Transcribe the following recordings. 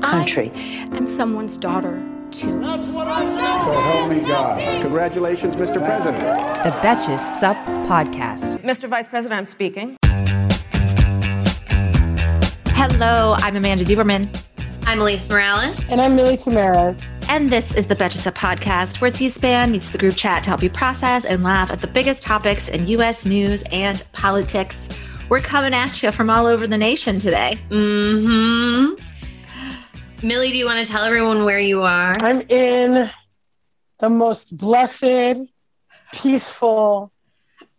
country. I am someone's daughter, too. That's what I do. So help me God. Congratulations, Mr. President. The Betches Sup Podcast. Mr. Vice President, I'm speaking. Hello, I'm Amanda Duberman. I'm Alise Morales. And I'm Milly Tamaris. And this is the Betches Up Podcast, where C-SPAN meets the group chat to help you process and laugh at the biggest topics in U.S. news and politics. We're coming at you from all over the nation today. Mm-hmm. Milly, do you want to tell everyone where you are? I'm in the most blessed, peaceful,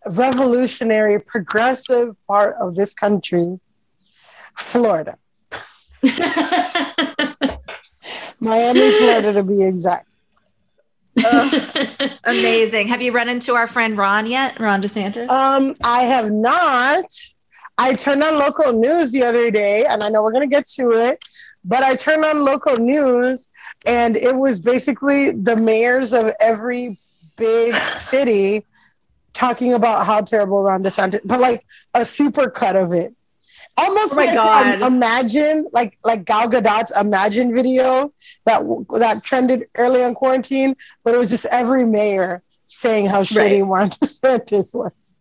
revolutionary, progressive part of this country, Florida. Miami, Florida, to be exact. Amazing. Have you run into our friend Ron yet? Ron DeSantis? I have not. I turned on local news the other day, and I know we're going to get to it, but I turned on local news, and it was basically the mayors of every big city talking about how terrible Ron DeSantis, but like a super cut of it. Almost God. Imagine, like Gal Gadot's Imagine video that trended early on quarantine, but it was just every mayor saying how shitty Ron DeSantis was.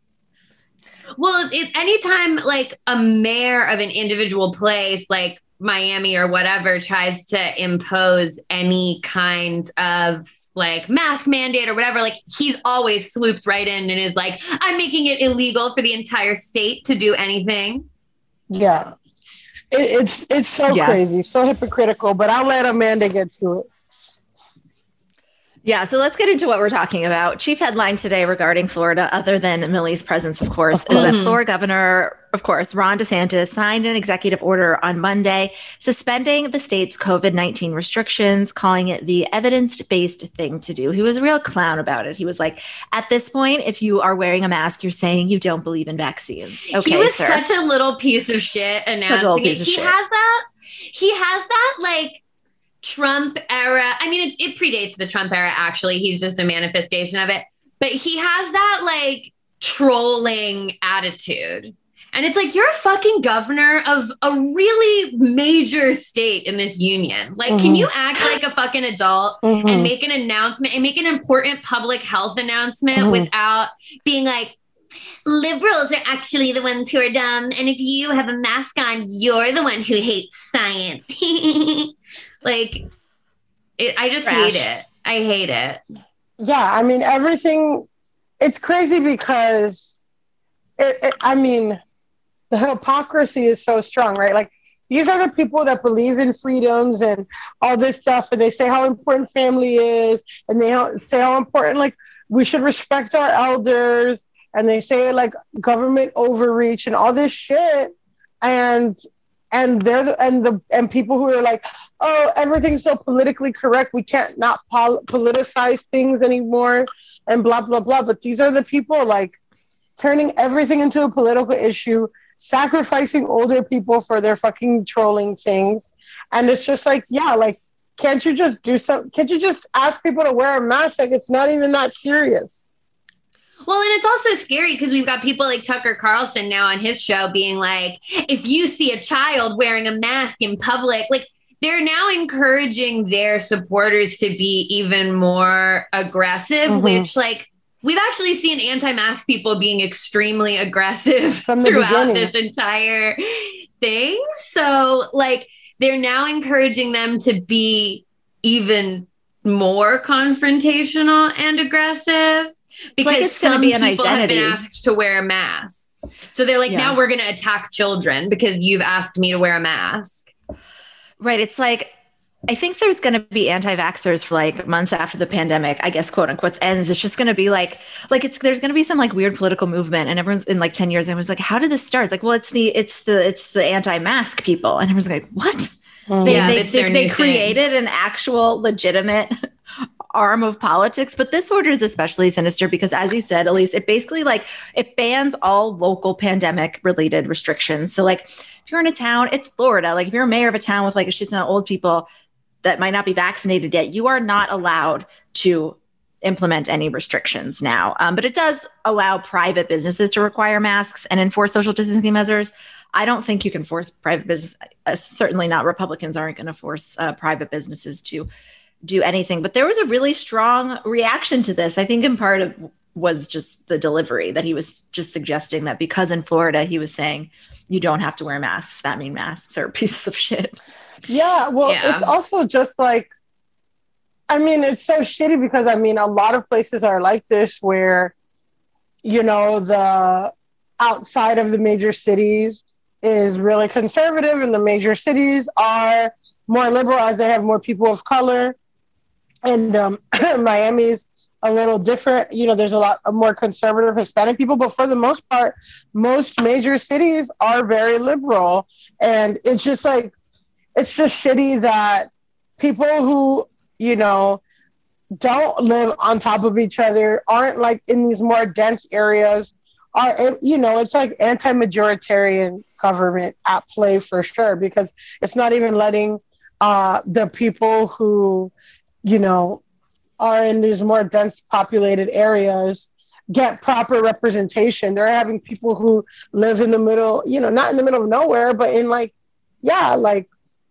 Well, if anytime like a mayor of an individual place like Miami or whatever tries to impose any kind of like mask mandate or whatever, like he's always swoops right in and is like, I'm making it illegal for the entire state to do anything. Yeah, it's so crazy, so hypocritical, but I'll let Amanda get to it. Yeah, so let's get into what we're talking about. Chief headline today regarding Florida, other than Milly's presence, of course, is that Florida Governor, of course, Ron DeSantis signed an executive order on Monday suspending the state's COVID-19 restrictions, calling it the evidence-based thing to do. He was a real clown about it. He was like, at this point, if you are wearing a mask, you're saying you don't believe in vaccines. Okay, he was such a little piece of shit announcing it. He has that, like, Trump era. I mean, it predates the Trump era, actually. He's just a manifestation of it. But he has that like trolling attitude. And it's like, you're a fucking governor of a really major state in this union. Like, can you act like a fucking adult and make an announcement and make an important public health announcement without being like, liberals are actually the ones who are dumb. And if you have a mask on, you're the one who hates science. Like, I just hate it. I hate it. Yeah, I mean, everything, it's crazy because, the hypocrisy is so strong, right? Like, these are the people that believe in freedoms and all this stuff, and they say how important family is, and they say how important, like, we should respect our elders, and they say, like, government overreach and all this shit, and people who are like, oh, everything's so politically correct, we can't not politicize things anymore, and blah, blah, blah. But these are the people, like, turning everything into a political issue, sacrificing older people for their fucking trolling things. And it's just like, yeah, like, can't you just do something? Can't you just ask people to wear a mask? Like, it's not even that serious. Well, and it's also scary because we've got people like Tucker Carlson now on his show being like, if you see a child wearing a mask in public, like they're now encouraging their supporters to be even more aggressive, which like we've actually seen anti-mask people being extremely aggressive throughout this entire thing. So like they're now encouraging them to be even more confrontational and aggressive. Because like it's some be an people identity. Have been asked to wear masks. So they're like, now we're going to attack children because you've asked me to wear a mask. Right. It's like I think there's going to be anti-vaxxers for like months after the pandemic, I guess, quote unquote, ends. It's just going to be like it's, there's going to be some like weird political movement, and everyone's in like 10 years. And everyone's like, how did this start? It's like, well, it's the anti-mask people. And everyone's like, what? They created an actual legitimate arm of politics. But this order is especially sinister because, as you said, Alise, it basically like it bans all local pandemic related restrictions. So like if you're in a town, it's Florida. Like if you're a mayor of a town with like a shit ton of old people that might not be vaccinated yet, you are not allowed to implement any restrictions now. But it does allow private businesses to require masks and enforce social distancing measures. I don't think you can force private business. Certainly not. Republicans aren't going to force private businesses to do anything. But there was a really strong reaction to this. I think in part of was just the delivery, that he was just suggesting that because in Florida, he was saying, you don't have to wear masks. That means masks are pieces of shit. Yeah. Well, yeah. It's also just like, I mean, it's so shitty because, I mean, a lot of places are like this where, you know, the outside of the major cities is really conservative and the major cities are more liberal as they have more people of color. And Miami's a little different. You know, there's a lot of more conservative Hispanic people, but for the most part, most major cities are very liberal. And it's just like, it's just shitty that people who, you know, don't live on top of each other, aren't like in these more dense areas, are, you know, it's like anti-majoritarian government at play for sure, because it's not even letting the people who, you know, are in these more dense populated areas get proper representation. They're having people who live in the middle, you know, not in the middle of nowhere, but in like, yeah, like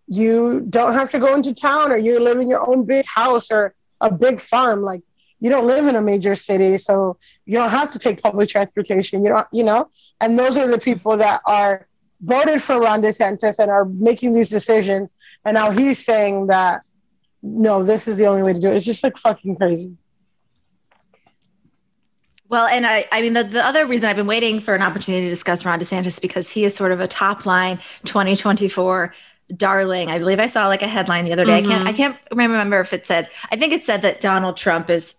you don't have to go into town or you live in your own big house or a big farm. Like you don't live in a major city, so you don't have to take public transportation. You don't, you know, and those are the people that are voted for Ron DeSantis and are making these decisions. And now he's saying that, no, this is the only way to do it. It's just like fucking crazy. Well, and I mean, the other reason I've been waiting for an opportunity to discuss Ron DeSantis because he is sort of a top line 2024 darling. I believe I saw like a headline the other day. Mm-hmm. I can't remember if it said, I think it said that Donald Trump is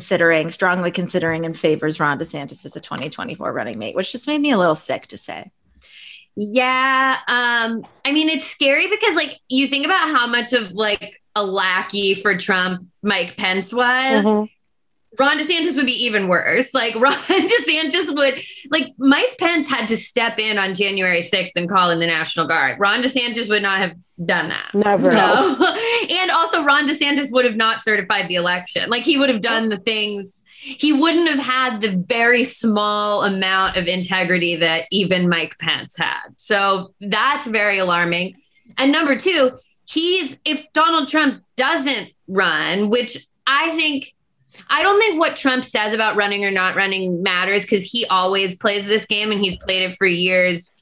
strongly considering and favors Ron DeSantis as a 2024 running mate, which just made me a little sick to say. Yeah. I mean, it's scary because like you think about how much of like a lackey for Trump Mike Pence was. Mm-hmm. Ron DeSantis would be even worse. Like Ron DeSantis would, like Mike Pence had to step in on January 6th and call in the National Guard. Ron DeSantis would not have done that. Never. So, and also Ron DeSantis would have not certified the election. Like he would have done the things, he wouldn't have had the very small amount of integrity that even Mike Pence had. So that's very alarming. And number two, if Donald Trump doesn't run, which I don't think what Trump says about running or not running matters because he always plays this game and he's played it for years,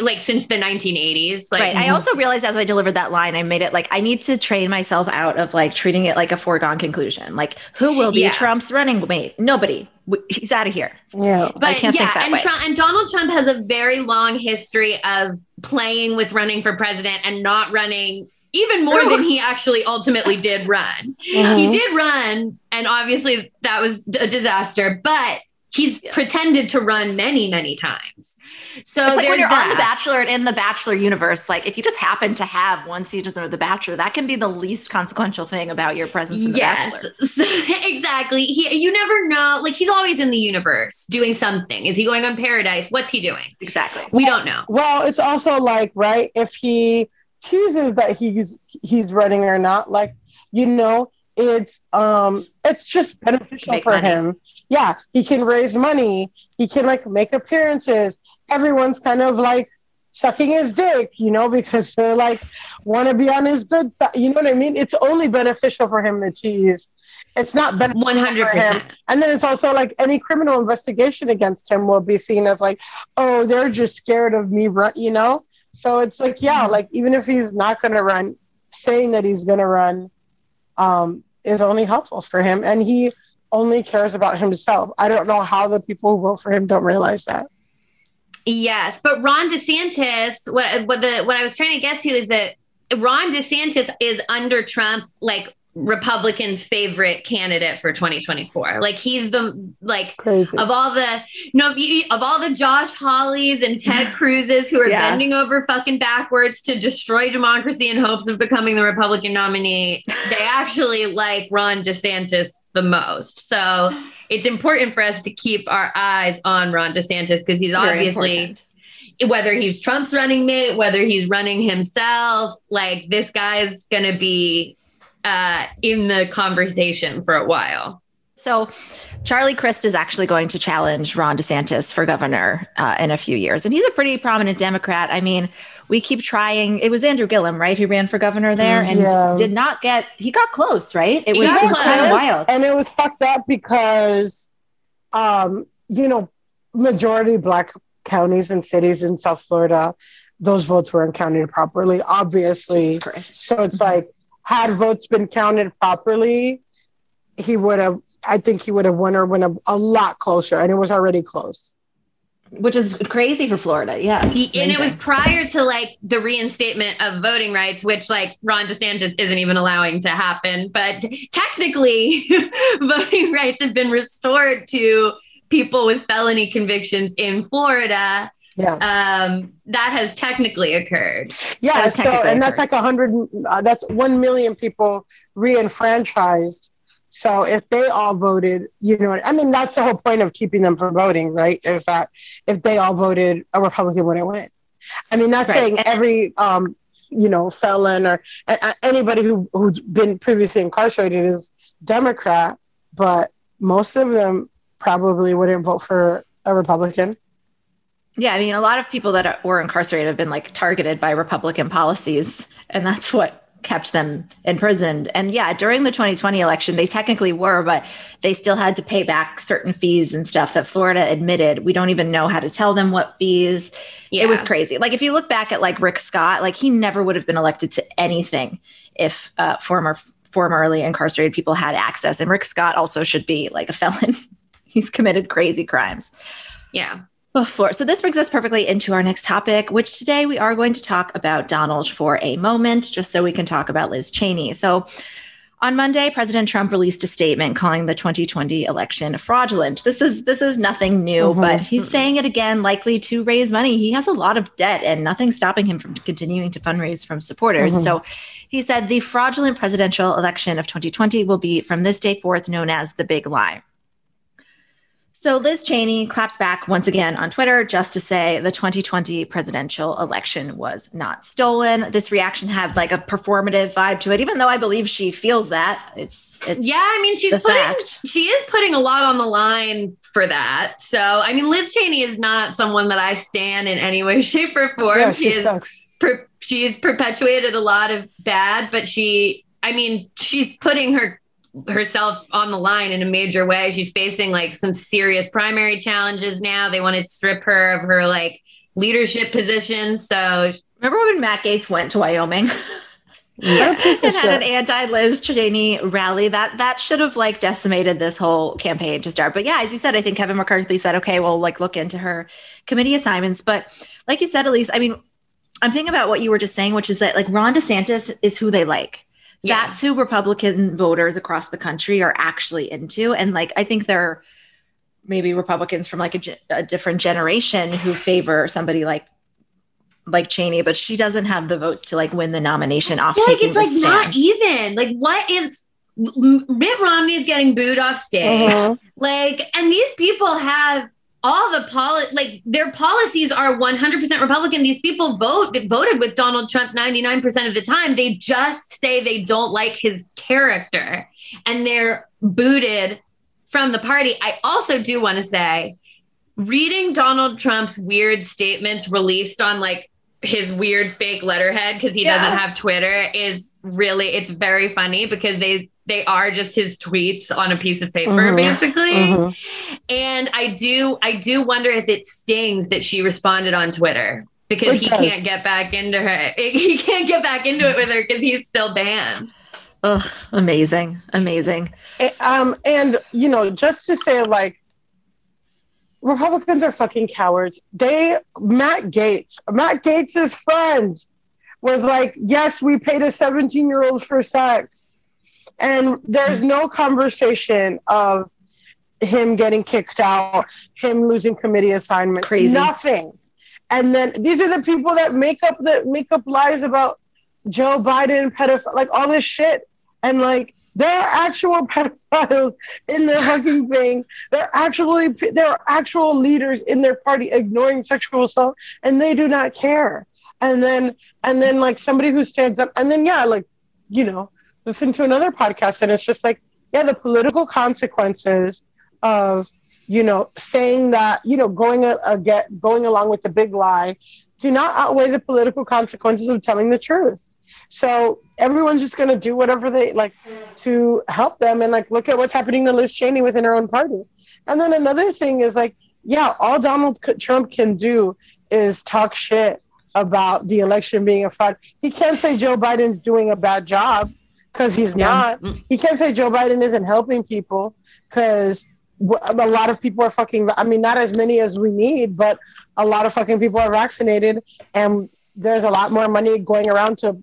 like since the 1980s. Like, right. I also realized as I delivered that line, I made it like I need to train myself out of like treating it like a foregone conclusion. Like who will be Trump's running mate? Nobody. He's out of here. Yeah, but I can't think that way. And Donald Trump has a very long history of playing with running for president and not running. Even more than he actually ultimately did run. Mm-hmm. He did run, and obviously that was a disaster, but he's pretended to run many, many times. So it's like when you're on The Bachelor and in The Bachelor universe, like if you just happen to have one season of The Bachelor, that can be the least consequential thing about your presence in The Bachelor. Exactly. You never know. Like he's always in the universe doing something. Is he going on Paradise? What's he doing? Exactly. We don't know. Well, it's also like, right, if he chooses that he's running or not, like, you know, it's just beneficial for him. Yeah, he can raise money, he can like make appearances, everyone's kind of like sucking his dick, you know, because they're like want to be on his good side, you know what I mean? It's only beneficial for him to cheese. It's not beneficial 100%. For him. And then it's also like any criminal investigation against him will be seen as like, oh, they're just scared of me, you know? So it's like, yeah, like even if he's not going to run, saying that he's going to run is only helpful for him. And he only cares about himself. I don't know how the people who vote for him don't realize that. Yes. But Ron DeSantis, what I was trying to get to is that Ron DeSantis is under Trump, like Republicans' favorite candidate for 2024. Like he's the crazy. of all the Josh Hawleys and Ted Cruzes who are bending over fucking backwards to destroy democracy in hopes of becoming the Republican nominee. They actually like Ron DeSantis the most. So it's important for us to keep our eyes on Ron DeSantis because he's obviously, whether he's Trump's running mate, whether he's running himself, like this guy's going to be in the conversation for a while. So Charlie Crist is actually going to challenge Ron DeSantis for governor in a few years. And he's a pretty prominent Democrat. I mean, we keep trying. It was Andrew Gillum, right, who ran for governor there and did not get, he got close, right? It was kind of wild. And it was fucked up because, majority Black counties and cities in South Florida, those votes weren't counted properly, obviously. So it's like, had votes been counted properly, he would have won or went a lot closer. And it was already close. Which is crazy for Florida. Yeah. And it was prior to the reinstatement of voting rights, which Ron DeSantis isn't even allowing to happen. But technically voting rights have been restored to people with felony convictions in Florida. Yeah. That has technically occurred. Yeah. And that's 1 million people re-enfranchised. So if they all voted, that's the whole point of keeping them from voting, right? Is that if they all voted, a Republican wouldn't win. I mean, that's saying every, felon or anybody who's been previously incarcerated is Democrat, but most of them probably wouldn't vote for a Republican. Yeah, I mean, a lot of people that were incarcerated have been targeted by Republican policies, and that's what kept them imprisoned. And yeah, during the 2020 election, they technically were, but they still had to pay back certain fees and stuff that Florida admitted. We don't even know how to tell them what fees. Yeah. It was crazy. If you look back at Rick Scott, he never would have been elected to anything if formerly incarcerated people had access. And Rick Scott also should be a felon. He's committed crazy crimes. Yeah. So this brings us perfectly into our next topic, which today we are going to talk about Donald for a moment, just so we can talk about Liz Cheney. So on Monday, President Trump released a statement calling the 2020 election fraudulent. This is nothing new, but he's saying it again, likely to raise money. He has a lot of debt and nothing's stopping him from continuing to fundraise from supporters. So he said the fraudulent presidential election of 2020 will be from this day forth known as the big lie. So Liz Cheney clapped back once again on Twitter just to say the 2020 presidential election was not stolen. This reaction had a performative vibe to it, even though I believe she feels that. It's yeah, I mean, she is putting a lot on the line for that. So, I mean, Liz Cheney is not someone that I stan in any way, shape or form. Yeah, she's perpetuated a lot of bad, but she's putting herself on the line in a major way. She's facing some serious primary challenges now. They want to strip her of her leadership position. So remember when Matt Gaetz went to Wyoming? Yeah, and had an anti-Liz Cheney rally that should have decimated this whole campaign to start. But yeah, as you said, I think Kevin McCarthy said, okay, we'll look into her committee assignments. But like you said, Alise, I mean, I'm thinking about what you were just saying, which is that Ron DeSantis is who they like. Yeah. That's who Republican voters across the country are actually into. And I think they're maybe Republicans from a different generation who favor somebody like Cheney, but she doesn't have the votes to win the nomination off taking the stand. Not even what is Mitt Romney is getting booed off stage. And these people have all the their policies are 100% Republican. These people voted with Donald Trump 99% of the time. They just say they don't like his character and they're booted from the party. I also do want to say, reading Donald Trump's weird statements released on his weird fake letterhead because he doesn't have Twitter is really, it's very funny because they are just his tweets on a piece of paper, basically. And I do wonder if it stings that she responded on Twitter because can't get back into her. He can't get back into it with her because he's still banned. Oh, amazing. And just to say, Republicans are fucking cowards. Matt Gaetz is friends was like, yes, we paid a 17-year-old for sex. And there's no conversation of him getting kicked out, him losing committee assignments, crazy. Nothing. And then these are the people that make up lies about Joe Biden, pedophile, like all this shit. And like, there are actual pedophiles in their fucking thing. There are actual leaders in their party ignoring sexual assault, and they do not care. And then like somebody who stands up, and then yeah, like, you know, listen to another podcast, and it's just like, yeah, the political consequences of, you know, saying that, you know, going along with the big lie do not outweigh the political consequences of telling the truth. So everyone's just going to do whatever they like to help them. And like, look at what's happening to Liz Cheney within her own party. And then another thing is like, yeah, all Donald Trump can do is talk shit about the election being a fraud. He can't say Joe Biden's doing a bad job, because he's not. He can't say Joe Biden isn't helping people, because a lot of people are fucking, I mean, not as many as we need, but a lot of fucking people are vaccinated, and there's a lot more money going around to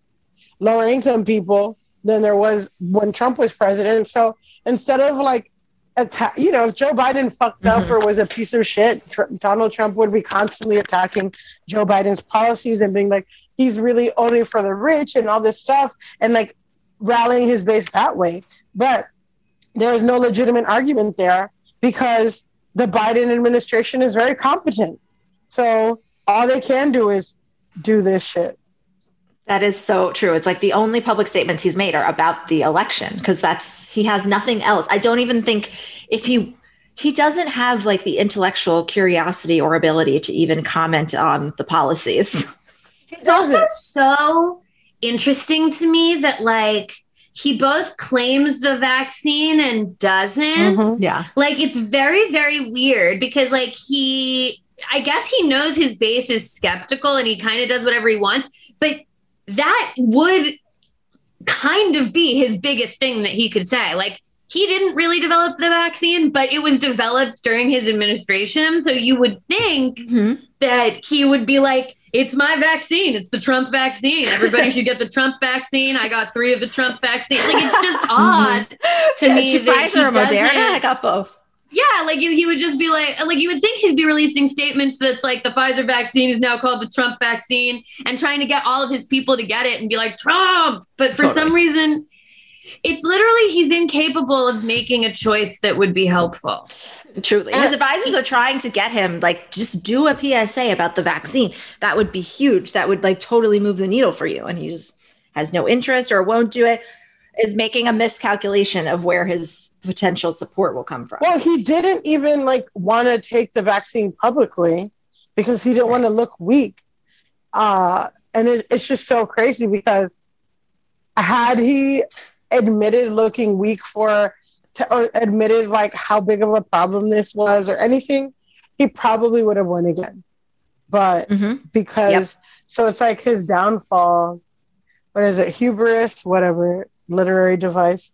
lower income people than there was when Trump was president. And so instead of like, you know, if Joe Biden fucked up or was a piece of shit, Donald Trump would be constantly attacking Joe Biden's policies and being like, he's really only for the rich and all this stuff, and like rallying his base that way. But there is no legitimate argument there, because the Biden administration is very competent. So all they can do is do this shit. That is so true. It's like the only public statements he's made are about the election, because he has nothing else. I don't even think if he doesn't have like the intellectual curiosity or ability to even comment on the policies. It's also so interesting to me that like he both claims the vaccine and doesn't. Mm-hmm. Yeah. Like it's very, very weird, because like I guess he knows his base is skeptical and he kind of does whatever he wants, but that would kind of be his biggest thing that he could say. Like, he didn't really develop the vaccine, but it was developed during his administration. So you would think that he would be like, it's my vaccine. It's the Trump vaccine. Everybody should get the Trump vaccine. I got 3 of the Trump vaccines. Like, it's just odd to me that he doesn't. I got both. Yeah, like he would just be like you would think he'd be releasing statements that's like the Pfizer vaccine is now called the Trump vaccine, and trying to get all of his people to get it and be like Trump. But for some reason, it's literally he's incapable of making a choice that would be helpful. Truly. His advisors are trying to get him like, just do a PSA about the vaccine. That would be huge. That would like totally move the needle for you. And he just has no interest or won't do it, is making a miscalculation of where his potential support will come from. Well, he didn't even like want to take the vaccine publicly because he didn't want to look weak. And it's just so crazy, because had he admitted looking weak or admitted like how big of a problem this was or anything, he probably would have won again. But so it's like his downfall, what is it? Hubris, whatever, literary device.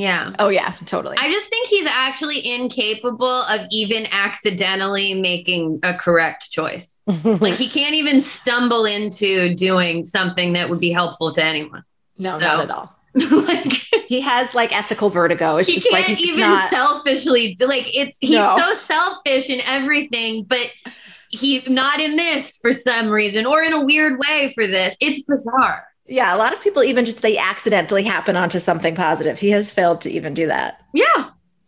Yeah. Oh, yeah, totally. I just think he's actually incapable of even accidentally making a correct choice. Like, he can't even stumble into doing something that would be helpful to anyone. No, not at all. Like, he has like ethical vertigo. It's just like, he can't even selfishly, like, he's so selfish in everything, but he's not in this for some reason, or in a weird way for this. It's bizarre. Yeah, a lot of people even just, they accidentally happen onto something positive. He has failed to even do that. Yeah.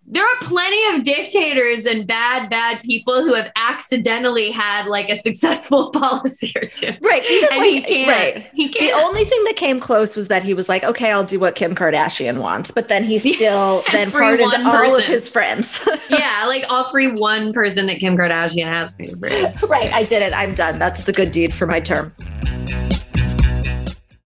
There are plenty of dictators and bad people who have accidentally had like a successful policy or two. Right. Even and like, he can't. The only thing that came close was that he was like, okay, I'll do what Kim Kardashian wants. But then he still then pardoned all of his friends. Yeah. Like, I'll free one person that Kim Kardashian asked me to free. Right. I did it. I'm done. That's the good deed for my term.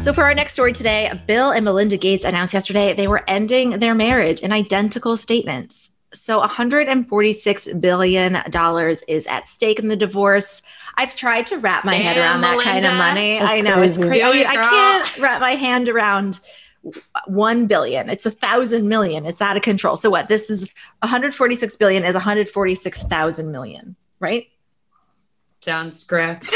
So for our next story today, Bill and Melinda Gates announced yesterday they were ending their marriage in identical statements. So $146 billion is at stake in the divorce. I've tried to wrap my head around Melinda, that kind of money. I know, crazy. It's crazy. I can't wrap my hand around $1 billion. It's 1,000 million. It's out of control. So what? This is $146 billion is 146,000 million, right? Sounds correct.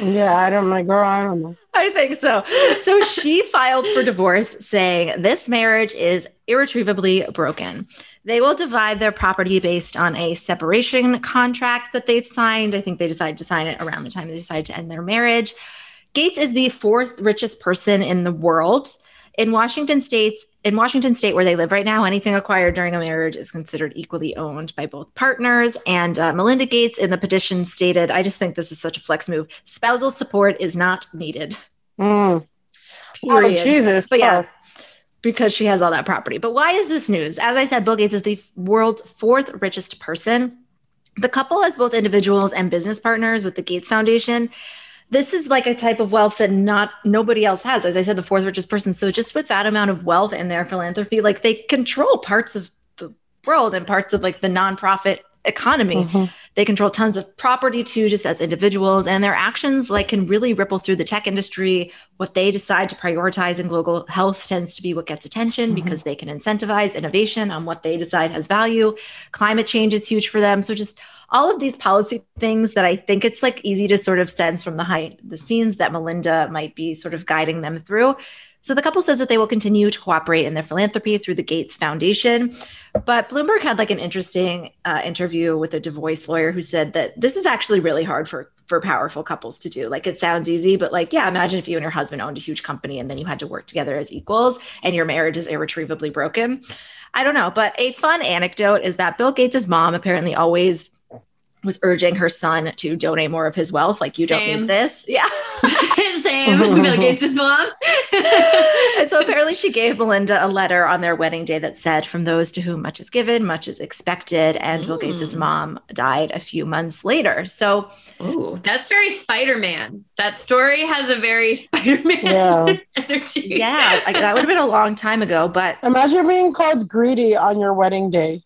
Yeah, I don't know, girl. I don't know. I think so. So she filed for divorce saying this marriage is irretrievably broken. They will divide their property based on a separation contract that they've signed. I think they decided to sign it around the time they decided to end their marriage. Gates is the fourth richest person in the world. In Washington State, where they live right now, anything acquired during a marriage is considered equally owned by both partners. And Melinda Gates in the petition stated, I just think this is such a flex move. Spousal support is not needed. Mm. Oh, Jesus. But yeah, because she has all that property. But why is this news? As I said, Bill Gates is the world's fourth richest person. The couple as both individuals and business partners with the Gates Foundation. This is like a type of wealth that nobody else has. As I said, the fourth richest person. So just with that amount of wealth in their philanthropy, like they control parts of the world and parts of like the nonprofit economy. Mm-hmm. They control tons of property too, just as individuals, and their actions like can really ripple through the tech industry. What they decide to prioritize in global health tends to be what gets attention, mm-hmm. because they can incentivize innovation on what they decide has value. Climate change is huge for them. So just all of these policy things that I think it's like easy to sort of sense from the scenes that Melinda might be sort of guiding them through. So the couple says that they will continue to cooperate in their philanthropy through the Gates Foundation. But Bloomberg had like an interesting interview with a divorce lawyer who said that this is actually really hard for powerful couples to do. Like it sounds easy, but like, yeah, imagine if you and your husband owned a huge company and then you had to work together as equals and your marriage is irretrievably broken. I don't know. But a fun anecdote is that Bill Gates' mom apparently always was urging her son to donate more of his wealth. Like, you don't need this. Yeah. Same. Bill Gates' mom. And so apparently she gave Melinda a letter on their wedding day that said, "From those to whom much is given, much is expected." And Bill Gates' mom died a few months later. So that's very Spider-Man. That story has a very Spider-Man energy. Yeah, like that would have been a long time ago. But imagine being called greedy on your wedding day.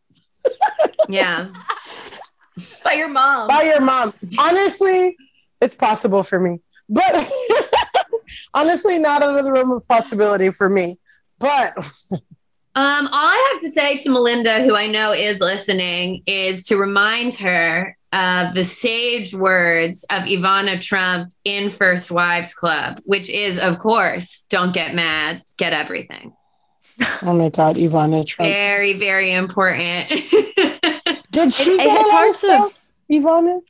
Yeah. By your mom. By your mom. Honestly, it's possible for me. But honestly, not out of the realm of possibility for me. But all I have to say to Melinda, who I know is listening, is to remind her of the sage words of Ivana Trump in First Wives Club, which is, of course, don't get mad, get everything. Oh my God, Ivana Trump. Very, very important. Did she get a lot of stuff, Ivana?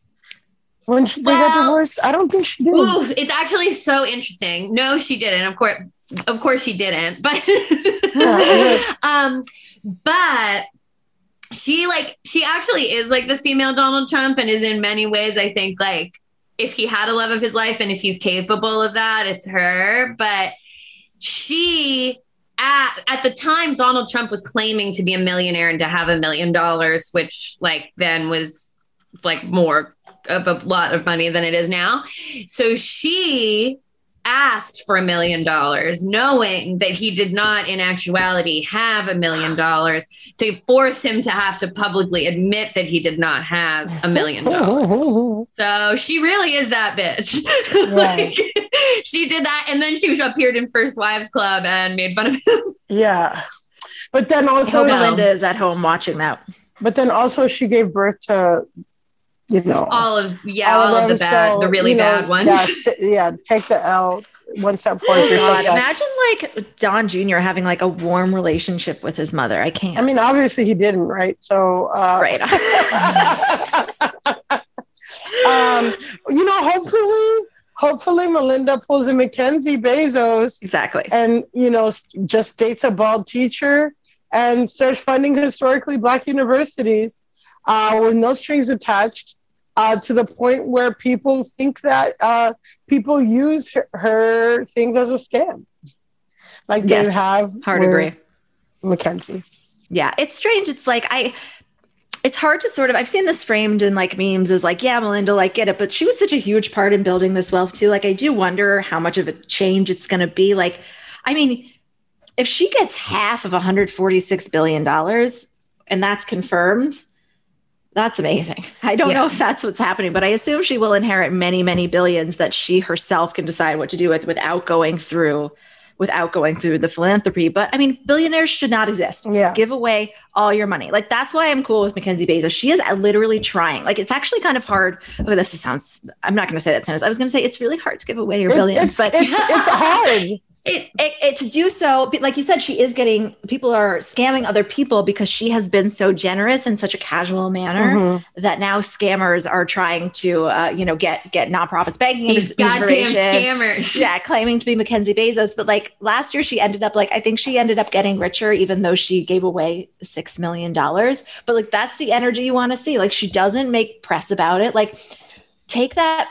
When they got divorced? I don't think she did. Oof, it's actually so interesting. No, she didn't. Of course she didn't. But but she actually is like the female Donald Trump, and is in many ways, I think, like, if he had a love of his life and if he's capable of that, it's her. But she at the time, Donald Trump was claiming to be a millionaire and to have $1 million, which like then was like more of a lot of money than it is now. So she asked for $1 million, knowing that he did not in actuality have $1 million, to force him to have to publicly admit that he did not have $1 million. So she really is that bitch. Right. Like, she did that. And then she appeared in First Wives Club and made fun of him. Yeah. But then also Melinda is at home watching that. But then also she gave birth to, you know, all of the bad, so, the really bad ones. Yeah, take the L, one step forward. God, imagine like Don Jr. having like a warm relationship with his mother. I can't. I mean, obviously he didn't, right? So right. You know, hopefully Melinda pulls a Mackenzie Bezos, exactly, and you know, just dates a bald teacher and starts funding historically Black universities with no strings attached. To the point where people think that people use her things as a scam. Like they have hard agree. Mackenzie. Yeah, it's strange. It's like it's hard to sort of, I've seen this framed in like memes as like, yeah, Melinda, like get it. But she was such a huge part in building this wealth too. Like I do wonder how much of a change it's going to be. Like, I mean, if she gets half of $146 billion and that's confirmed, that's amazing. I don't know if that's what's happening, but I assume she will inherit many, many billions that she herself can decide what to do with without going through the philanthropy. But I mean, billionaires should not exist. Yeah. Give away all your money. Like, that's why I'm cool with Mackenzie Bezos. She is literally trying. Like, it's actually kind of hard. Okay, this sounds, I'm not going to say that sentence. I was going to say, it's really hard to give away your billions, but it's hard. To do so, like you said, she is getting, people are scamming other people because she has been so generous in such a casual manner that now scammers are trying to, get nonprofits begging. These goddamn scammers. Yeah, claiming to be Mackenzie Bezos. But like last year, she ended up I think she ended up getting richer, even though she gave away $6 million. But like, that's the energy you want to see. Like, she doesn't make press about it. Like, take that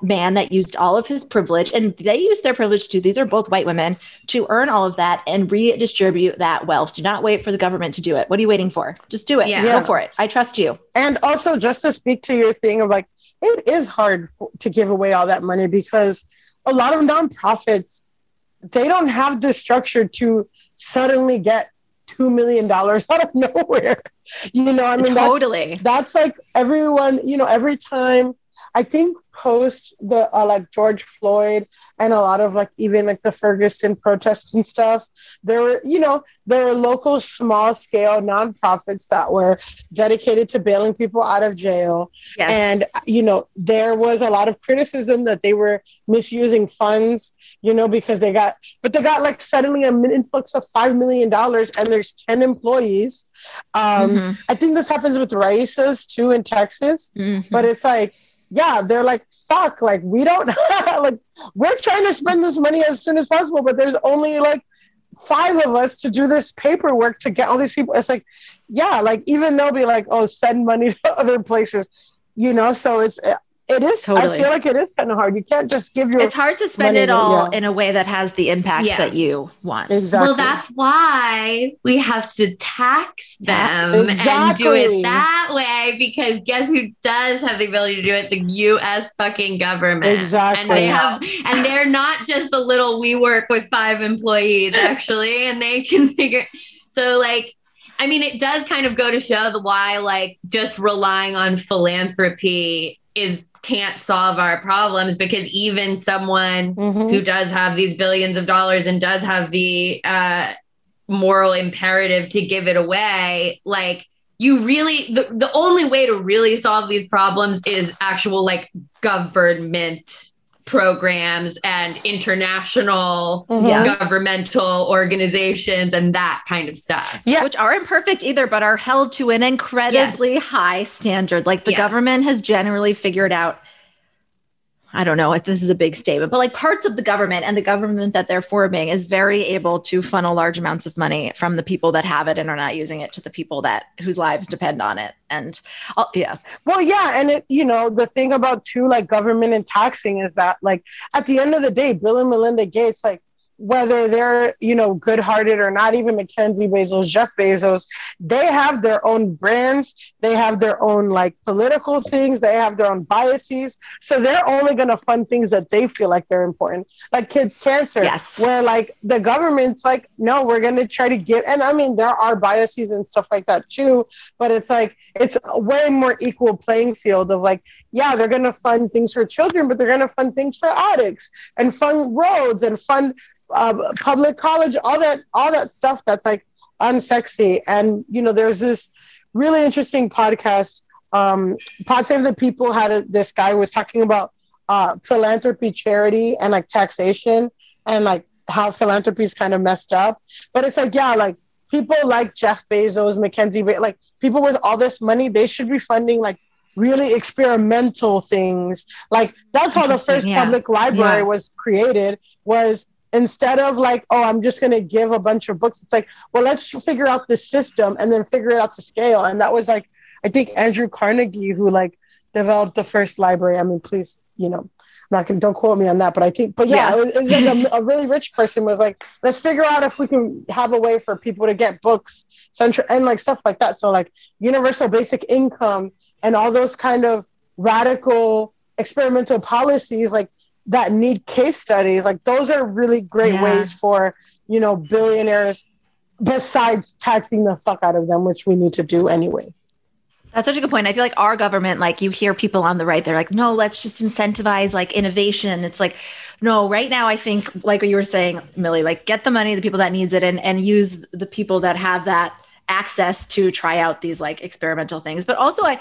man that used all of his privilege, and they used their privilege too. These are both white women, to earn all of that and redistribute that wealth. Do not wait for the government to do it. What are you waiting for? Just do it. Yeah. Go for it. I trust you. And also, just to speak to your thing of like, it is hard to give away all that money, because a lot of nonprofits, they don't have the structure to suddenly get $2 million out of nowhere. You know, I mean, totally. That's like everyone, you know, every time, I think post the like George Floyd and a lot of like even like the Ferguson protests and stuff, there were local small scale nonprofits that were dedicated to bailing people out of jail. Yes. And, you know, there was a lot of criticism that they were misusing funds, you know, because they got like suddenly an influx of $5 million and there's 10 employees. I think this happens with Raices too in Texas, but it's like, yeah, they're like, fuck, like, we don't, like, we're trying to spend this money as soon as possible, but there's only like 5 of us to do this paperwork to get all these people. It's like, yeah, like, even they'll be like, oh, send money to other places, you know? So it's, It is. Totally. I feel like it is kind of hard. You can't just give your. It's hard to spend it all in a way that has the impact that you want. Exactly. Well, that's why we have to tax them and do it that way, because guess who does have the ability to do it? The U.S. fucking government. Exactly. And they have, and they're not just a little. We work with 5 employees actually, and they can figure. So like. I mean, it does kind of go to show the why, like, just relying on philanthropy can't solve our problems, because even someone who does have these billions of dollars and does have the moral imperative to give it away, like, you really, the only way to really solve these problems is actual, like, government programs and international governmental organizations and that kind of stuff. Yeah. Which aren't perfect either, but are held to an incredibly high standard. Like the government has generally figured out, I don't know if this is a big statement, but like parts of the government and the government that they're forming is very able to funnel large amounts of money from the people that have it and are not using it to the people that whose lives depend on it. And well, yeah. And it, you know, the thing about too, like government and taxing is that like at the end of the day, Bill and Melinda Gates, like whether they're, you know, good hearted or not, even Mackenzie Bezos, Jeff Bezos, they have their own brands. They have their own like political things. They have their own biases. So they're only going to fund things that they feel like they're important. Like kids' cancer, where like the government's like, no, we're going to try to give. And I mean, there are biases and stuff like that too, but it's like, it's a way more equal playing field of like, yeah, they're going to fund things for children, but they're going to fund things for addicts and fund roads and fund public college, all that stuff that's like unsexy. And you know, there's this really interesting podcast. Pod Save the People had this guy was talking about philanthropy, charity, and like taxation, and like how philanthropy is kind of messed up. But it's like, yeah, like people like Jeff Bezos, like people with all this money, they should be funding like really experimental things. Like that's how the first public library was created. Was instead of like, oh, I'm just going to give a bunch of books. It's like, well, let's figure out the system and then figure it out to scale. And that was like, I think Andrew Carnegie, who like developed the first library. I mean, please, you know, don't quote me on that, but I think, it was like a really rich person was like, let's figure out if we can have a way for people to get books and like stuff like that. So like universal basic income and all those kind of radical experimental policies, like, that need case studies, like those are really great ways for, you know, billionaires, besides taxing the fuck out of them, which we need to do anyway. That's such a good point. I feel like our government, like you hear people on the right, they're like, no, let's just incentivize like innovation. It's like, no, right now, I think like what you were saying, Milly, like get the money, the people that needs it and use the people that have that access to try out these like experimental things. But also I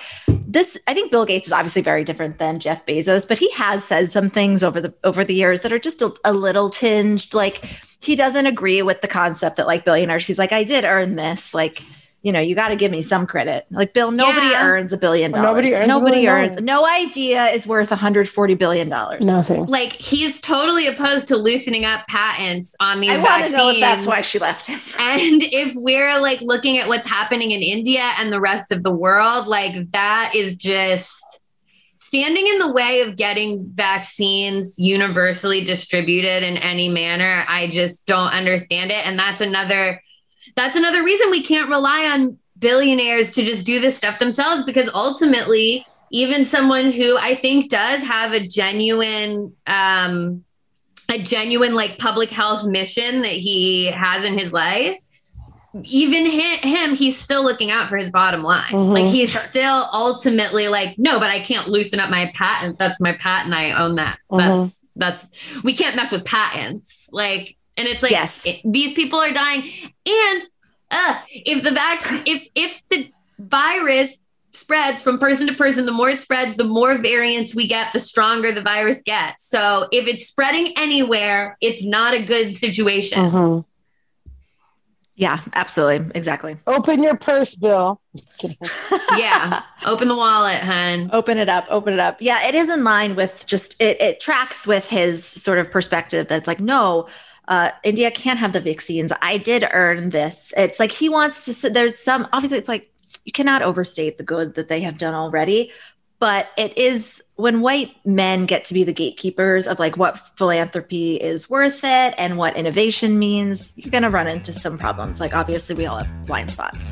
think Bill Gates is obviously very different than Jeff Bezos, but he has said some things over the years that are just a little tinged. Like he doesn't agree with the concept that like billionaires, he's like, I did earn this. Like, you know, you got to give me some credit. Like Bill, nobody earns $1 billion. Nobody earns. No idea is worth $140 billion. Nothing. Like he's totally opposed to loosening up patents on these vaccines. I want to know if that's why she left him. And if we're like looking at what's happening in India and the rest of the world, like that is just standing in the way of getting vaccines universally distributed in any manner. I just don't understand it. And that's another reason we can't rely on billionaires to just do this stuff themselves, because ultimately, even someone who I think does have a genuine like public health mission that he has in his life, even him, he's still looking out for his bottom line. Mm-hmm. Like he's still ultimately like, no, but I can't loosen up my patent. That's my patent. I own that. Mm-hmm. That's we can't mess with patents. Like. And it's like, these people are dying. And if the virus spreads from person to person, the more it spreads, the more variants we get, the stronger the virus gets. So if it's spreading anywhere, it's not a good situation. Uh-huh. Yeah, absolutely. Exactly. Open your purse, Bill. Yeah. Open the wallet, hun. Open it up. Yeah, it is in line with just, it tracks with his sort of perspective that's like, no, India can't have the vaccines. I did earn this. It's like he wants to. There's some. Obviously, it's like you cannot overstate the good that they have done already. But it is when white men get to be the gatekeepers of like what philanthropy is worth it and what innovation means, you're going to run into some problems. Like obviously we all have blind spots.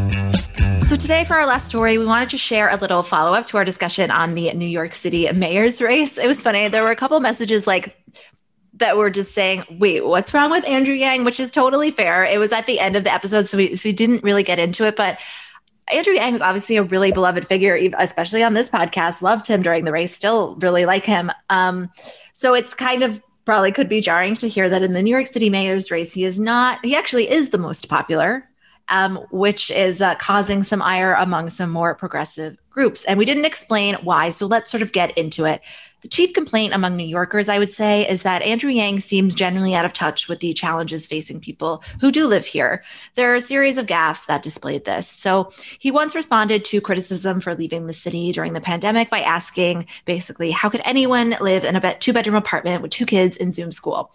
So today for our last story, we wanted to share a little follow-up to our discussion on the New York City mayor's race. It was funny. There were a couple messages like that were just saying, wait, what's wrong with Andrew Yang? Which is totally fair. It was at the end of the episode, so we didn't really get into it. But Andrew Yang was obviously a really beloved figure, especially on this podcast. Loved him during the race. Still really like him. So it's kind of probably could be jarring to hear that in the New York City mayor's race, he actually is the most popular, which is causing some ire among some more progressive groups. And we didn't explain why, so let's sort of get into it. The chief complaint among New Yorkers, I would say, is that Andrew Yang seems generally out of touch with the challenges facing people who do live here. There are a series of gaffes that displayed this. So he once responded to criticism for leaving the city during the pandemic by asking, basically, how could anyone live in a 2-bedroom apartment with 2 kids in Zoom school?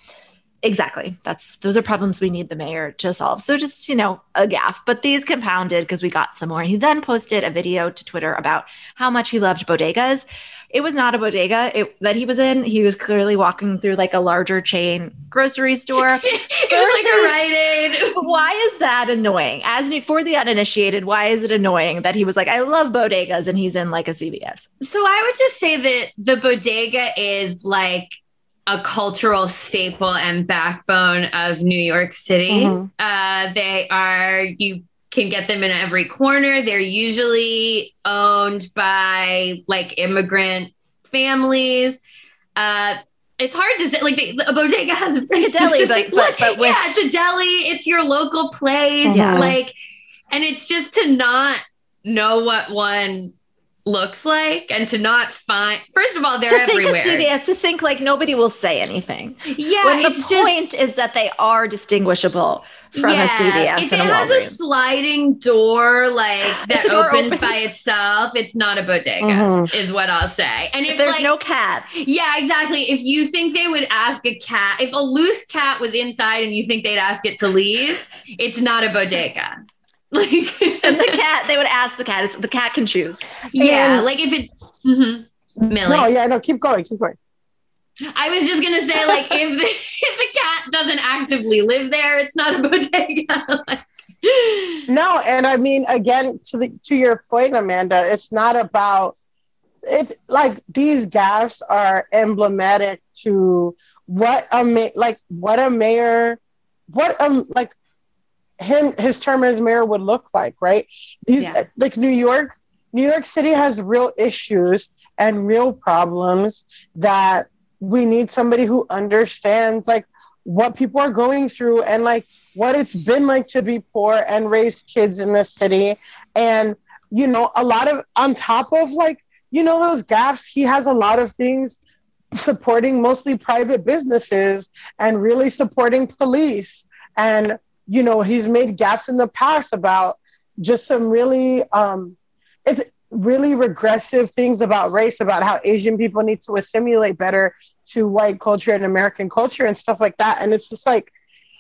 Exactly. Those are problems we need the mayor to solve. So just, a gaffe. But these compounded because we got some more. He then posted a video to Twitter about how much he loved bodegas. It was not a bodega that he was in. He was clearly walking through like a larger chain grocery store. It was like a Rite Aid. Why is that annoying? For the uninitiated, why is it annoying that he was like, I love bodegas and he's in like a CVS? So I would just say that the bodega is like a cultural staple and backbone of New York City. Mm-hmm. You can get them in every corner. They're usually owned by like immigrant families. It's hard to say, like a bodega has a deli, but with... yeah, it's a deli. It's your local place. Yeah. Like, and it's just to not know what one looks like, and to not find, first of all, they're everywhere. To think of CVS, to think like nobody will say anything. Yeah. When the point is that they are distinguishable from a CVS and a Walgreens. If it has a sliding door, like that opens by itself, it's not a bodega, is what I'll say. And if there's no cat. Yeah, exactly. If you think they would ask a cat, if a loose cat was inside and you think they'd ask it to leave, it's not a bodega. Like and the cat, they would ask the cat. It's the cat can choose. Yeah, and, like if it's Milly. No, yeah, no. Keep going. I was just gonna say, like if the cat doesn't actively live there, it's not a bodega. No, and I mean, again, to your point, Amanda, it's not about it. Like these gaffes are emblematic to what a mayor, his term as mayor would look like, right? Like New York City has real issues and real problems that we need somebody who understands like what people are going through and like what it's been like to be poor and raise kids in this city. And, you know, a lot of, on top of like, you know, those gaffes, he has a lot of things supporting mostly private businesses and really supporting police. And, you know, he's made gaffes in the past about just some really, it's really regressive things about race, about how Asian people need to assimilate better to white culture and American culture and stuff like that. And it's just like,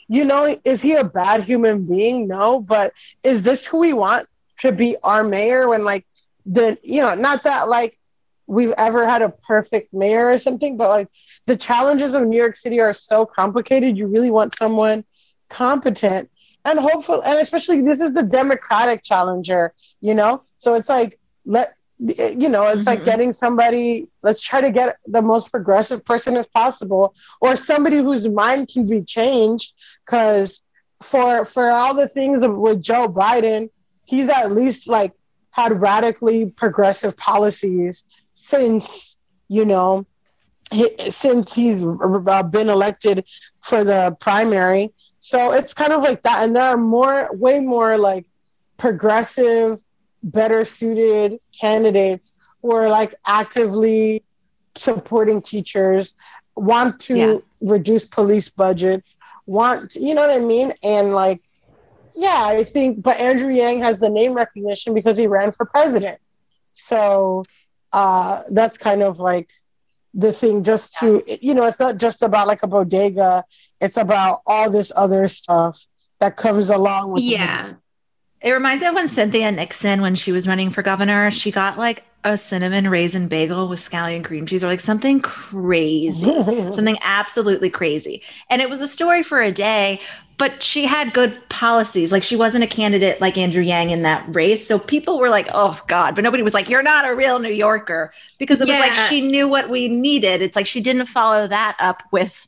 you know, is he a bad human being? No, but is this who we want to be our mayor? When like the, you know, not that like we've ever had a perfect mayor or something, but like the challenges of New York City are so complicated. You really want someone competent and hopeful, and especially this is the Democratic challenger, you know, so it's like like getting somebody, let's try to get the most progressive person as possible, or somebody whose mind can be changed, because for all the things with Joe Biden, he's at least like had radically progressive policies since, you know, since he's been elected for the primary. So it's kind of like that. And there are way more like progressive, better suited candidates who are like actively supporting teachers, want to reduce police budgets, you know what I mean? And like, I think, but Andrew Yang has the name recognition because he ran for president. So that's kind of like the thing, just to, you know, it's not just about like a bodega, it's about all this other stuff that comes along with it. It reminds me of when Cynthia Nixon, when she was running for governor, she got like a cinnamon raisin bagel with scallion cream cheese or like something crazy, something absolutely crazy. And it was a story for a day, but she had good policies. Like she wasn't a candidate like Andrew Yang in that race. So people were like, oh God, but nobody was like, you're not a real New Yorker, because it was like, she knew what we needed. It's like, she didn't follow that up with,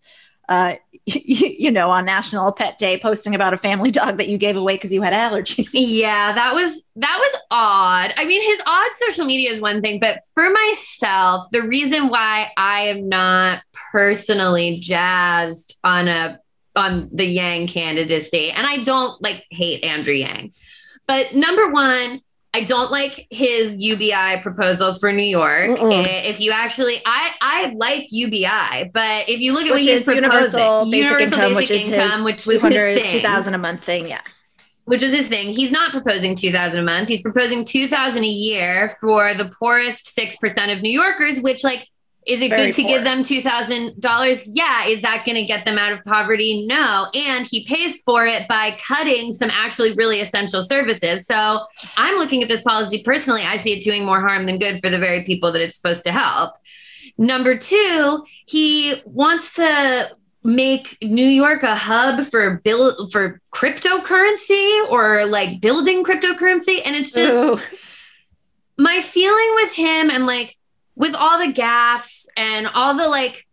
you know, on National Pet Day, posting about a family dog that you gave away because you had allergies. Yeah, that was odd. I mean, his odd social media is one thing, but for myself, the reason why I am not personally jazzed on the Yang candidacy, and I don't like hate Andrew Yang, but number one, I don't like his UBI proposal for New York. If you actually, I like UBI, but if you look at what he's proposing, universal basic income, which was his thing, $2,000 a month thing, which is his thing. He's not proposing $2,000 a month. He's proposing $2,000 a year for the poorest 6% of New Yorkers. Which, like, is it good to give them $2,000? Yeah. Is that going to get them out of poverty? No. And he pays for it by cutting some actually really essential services. So I'm looking at this policy personally. I see it doing more harm than good for the very people that it's supposed to help. Number two, he wants to make New York a hub for cryptocurrency, or like building cryptocurrency. And it's just my feeling with him, and like, with all the gaffes and all the like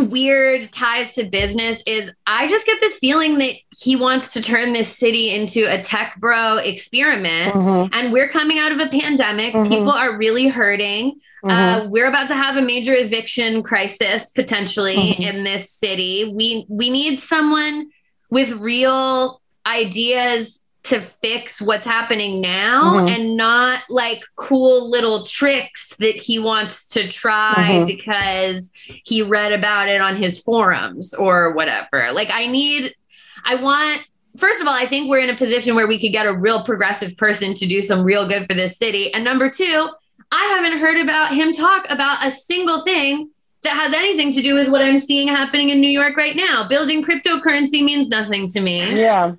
weird ties to business, is I just get this feeling that he wants to turn this city into a tech bro experiment. And we're coming out of a pandemic. People are really hurting. We're about to have a major eviction crisis potentially in this city. We need someone with real ideas to fix what's happening now, mm-hmm. and not like cool little tricks that he wants to try mm-hmm. because he read about it on his forums or whatever. Like first of all, I think we're in a position where we could get a real progressive person to do some real good for this city. And number two, I haven't heard about him talk about a single thing that has anything to do with what I'm seeing happening in New York right now. Building cryptocurrency means nothing to me. Yeah.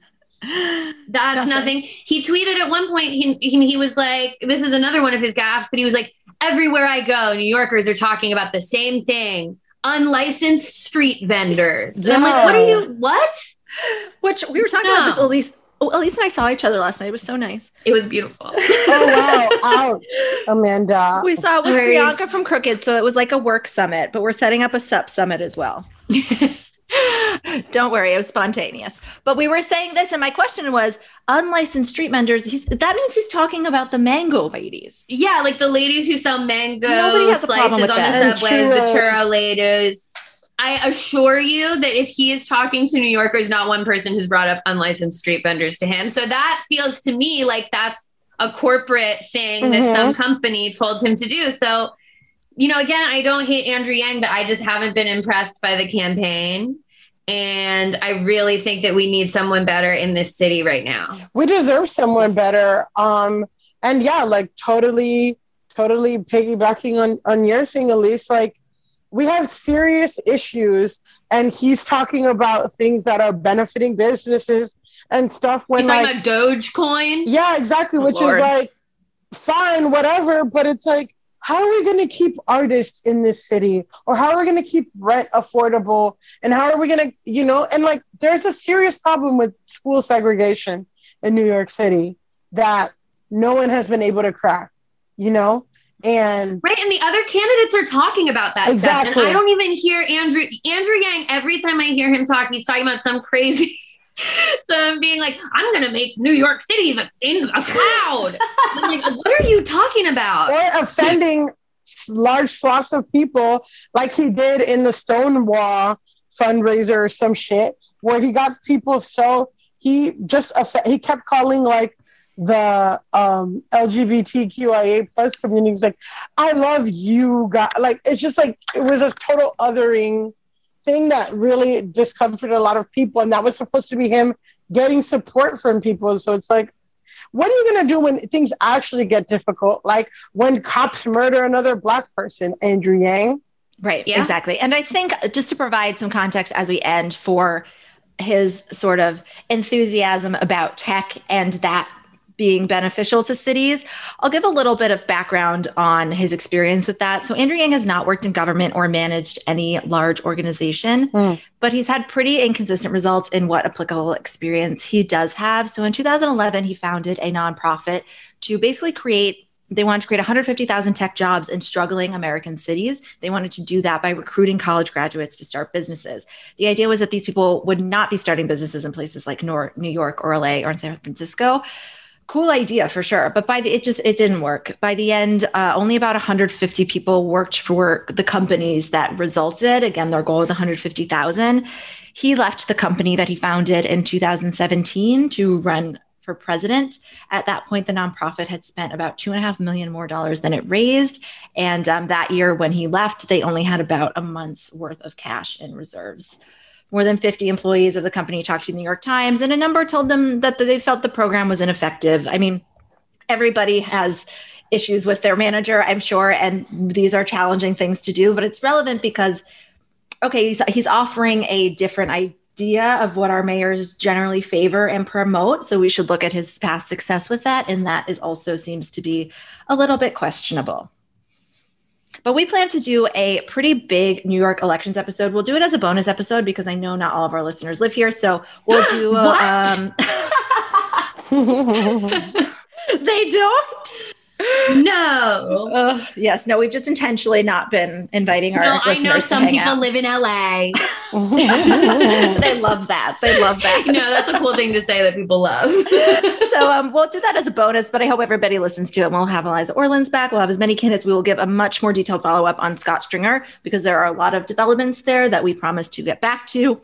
That's nothing. He tweeted at one point, he was like, this is another one of his gaffes, but he was like, everywhere I go, New Yorkers are talking about the same thing. Unlicensed street vendors. No. I'm like, what? Which we were talking about this, Alise. Alise and I saw each other last night. It was so nice. It was beautiful. Oh, wow. Ouch, Amanda. We saw it with Priyanka from Crooked. So it was like a work summit, but we're setting up a sub summit as well. Don't worry. It was spontaneous. But we were saying this, and my question was, unlicensed street vendors, that means he's talking about the mango ladies. Yeah, like the ladies who sell mango slices on the subways, the churro ladies. I assure you that if he is talking to New Yorkers, not one person has brought up unlicensed street vendors to him. So that feels to me like that's a corporate thing mm-hmm. that some company told him to do. So, you know, again, I don't hate Andrew Yang, but I just haven't been impressed by the campaign. And I really think that we need someone better in this city right now. We deserve someone better. And yeah, like totally piggybacking on your thing, Alise, like, we have serious issues, and he's talking about things that are benefiting businesses and stuff. When he's talking about Dogecoin? Yeah, exactly. Oh, which Lord. Is like, fine, whatever. But it's like, how are we going to keep artists in this city? Or how are we going to keep rent affordable? And how are we going to, you know, and like, there's a serious problem with school segregation in New York City that no one has been able to crack, you know? And right, and the other candidates are talking about that exactly. stuff, and I don't even hear Andrew Yang. Every time I hear him talk, he's talking about some crazy. So I'm being like, I'm gonna make New York City in a cloud. I'm like, what are you talking about? Or offending large swaths of people, like he did in the Stonewall fundraiser or some shit, where he got people. So he kept calling like the LGBTQIA plus community, like, I love you guys. Like, it's just like, it was a total othering thing that really discomforted a lot of people. And that was supposed to be him getting support from people. So it's like, what are you going to do when things actually get difficult? Like when cops murder another Black person, Andrew Yang. Right, yeah. Exactly. And I think just to provide some context as we end for his sort of enthusiasm about tech and that being beneficial to cities, I'll give a little bit of background on his experience with that. So Andrew Yang has not worked in government or managed any large organization, but he's had pretty inconsistent results in what applicable experience he does have. So in 2011, he founded a nonprofit to basically they wanted to create 150,000 tech jobs in struggling American cities. They wanted to do that by recruiting college graduates to start businesses. The idea was that these people would not be starting businesses in places like New York or LA or in San Francisco. Cool idea for sure. But it didn't work. By the end, only about 150 people worked for the companies that resulted. Again, their goal was 150,000. He left the company that he founded in 2017 to run for president. At that point, the nonprofit had spent about $2.5 million more dollars than it raised. And that year when he left, they only had about a month's worth of cash in reserves. More than 50 employees of the company talked to the New York Times, and a number told them that they felt the program was ineffective. I mean, everybody has issues with their manager, I'm sure, and these are challenging things to do, but it's relevant because, okay, he's offering a different idea of what our mayors generally favor and promote, so we should look at his past success with that, and that is also seems to be a little bit questionable. But we plan to do a pretty big New York elections episode. We'll do it as a bonus episode because I know not all of our listeners live here. So we'll do... They don't? No. Yes. No, we've just intentionally not been inviting our listeners. I know some people live in LA. They love that. No, that's a cool thing to say that people love. So we'll do that as a bonus, but I hope everybody listens to it. We'll have Eliza Orleans back. We'll have as many candidates. We will give a much more detailed follow-up on Scott Stringer because there are a lot of developments there that we promise to get back to.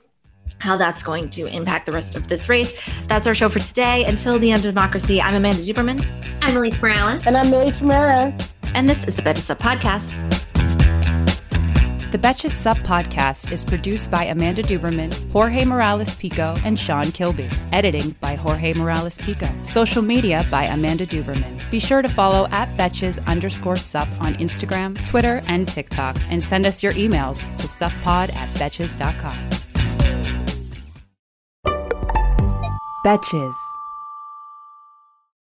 how that's going to impact the rest of this race. That's our show for today. Until the end of democracy, I'm Amanda Duberman. I'm Alise Brown. And I'm Milly Tamaris. And this is the Betches Sub Podcast. The Betches Sub Podcast is produced by Amanda Duberman, Jorge Morales-Pico, and Sean Kilby. Editing by Jorge Morales-Pico. Social media by Amanda Duberman. Be sure to follow @Betches_Sup on Instagram, Twitter, and TikTok, and send us your emails to suppod@betches.com. Betches.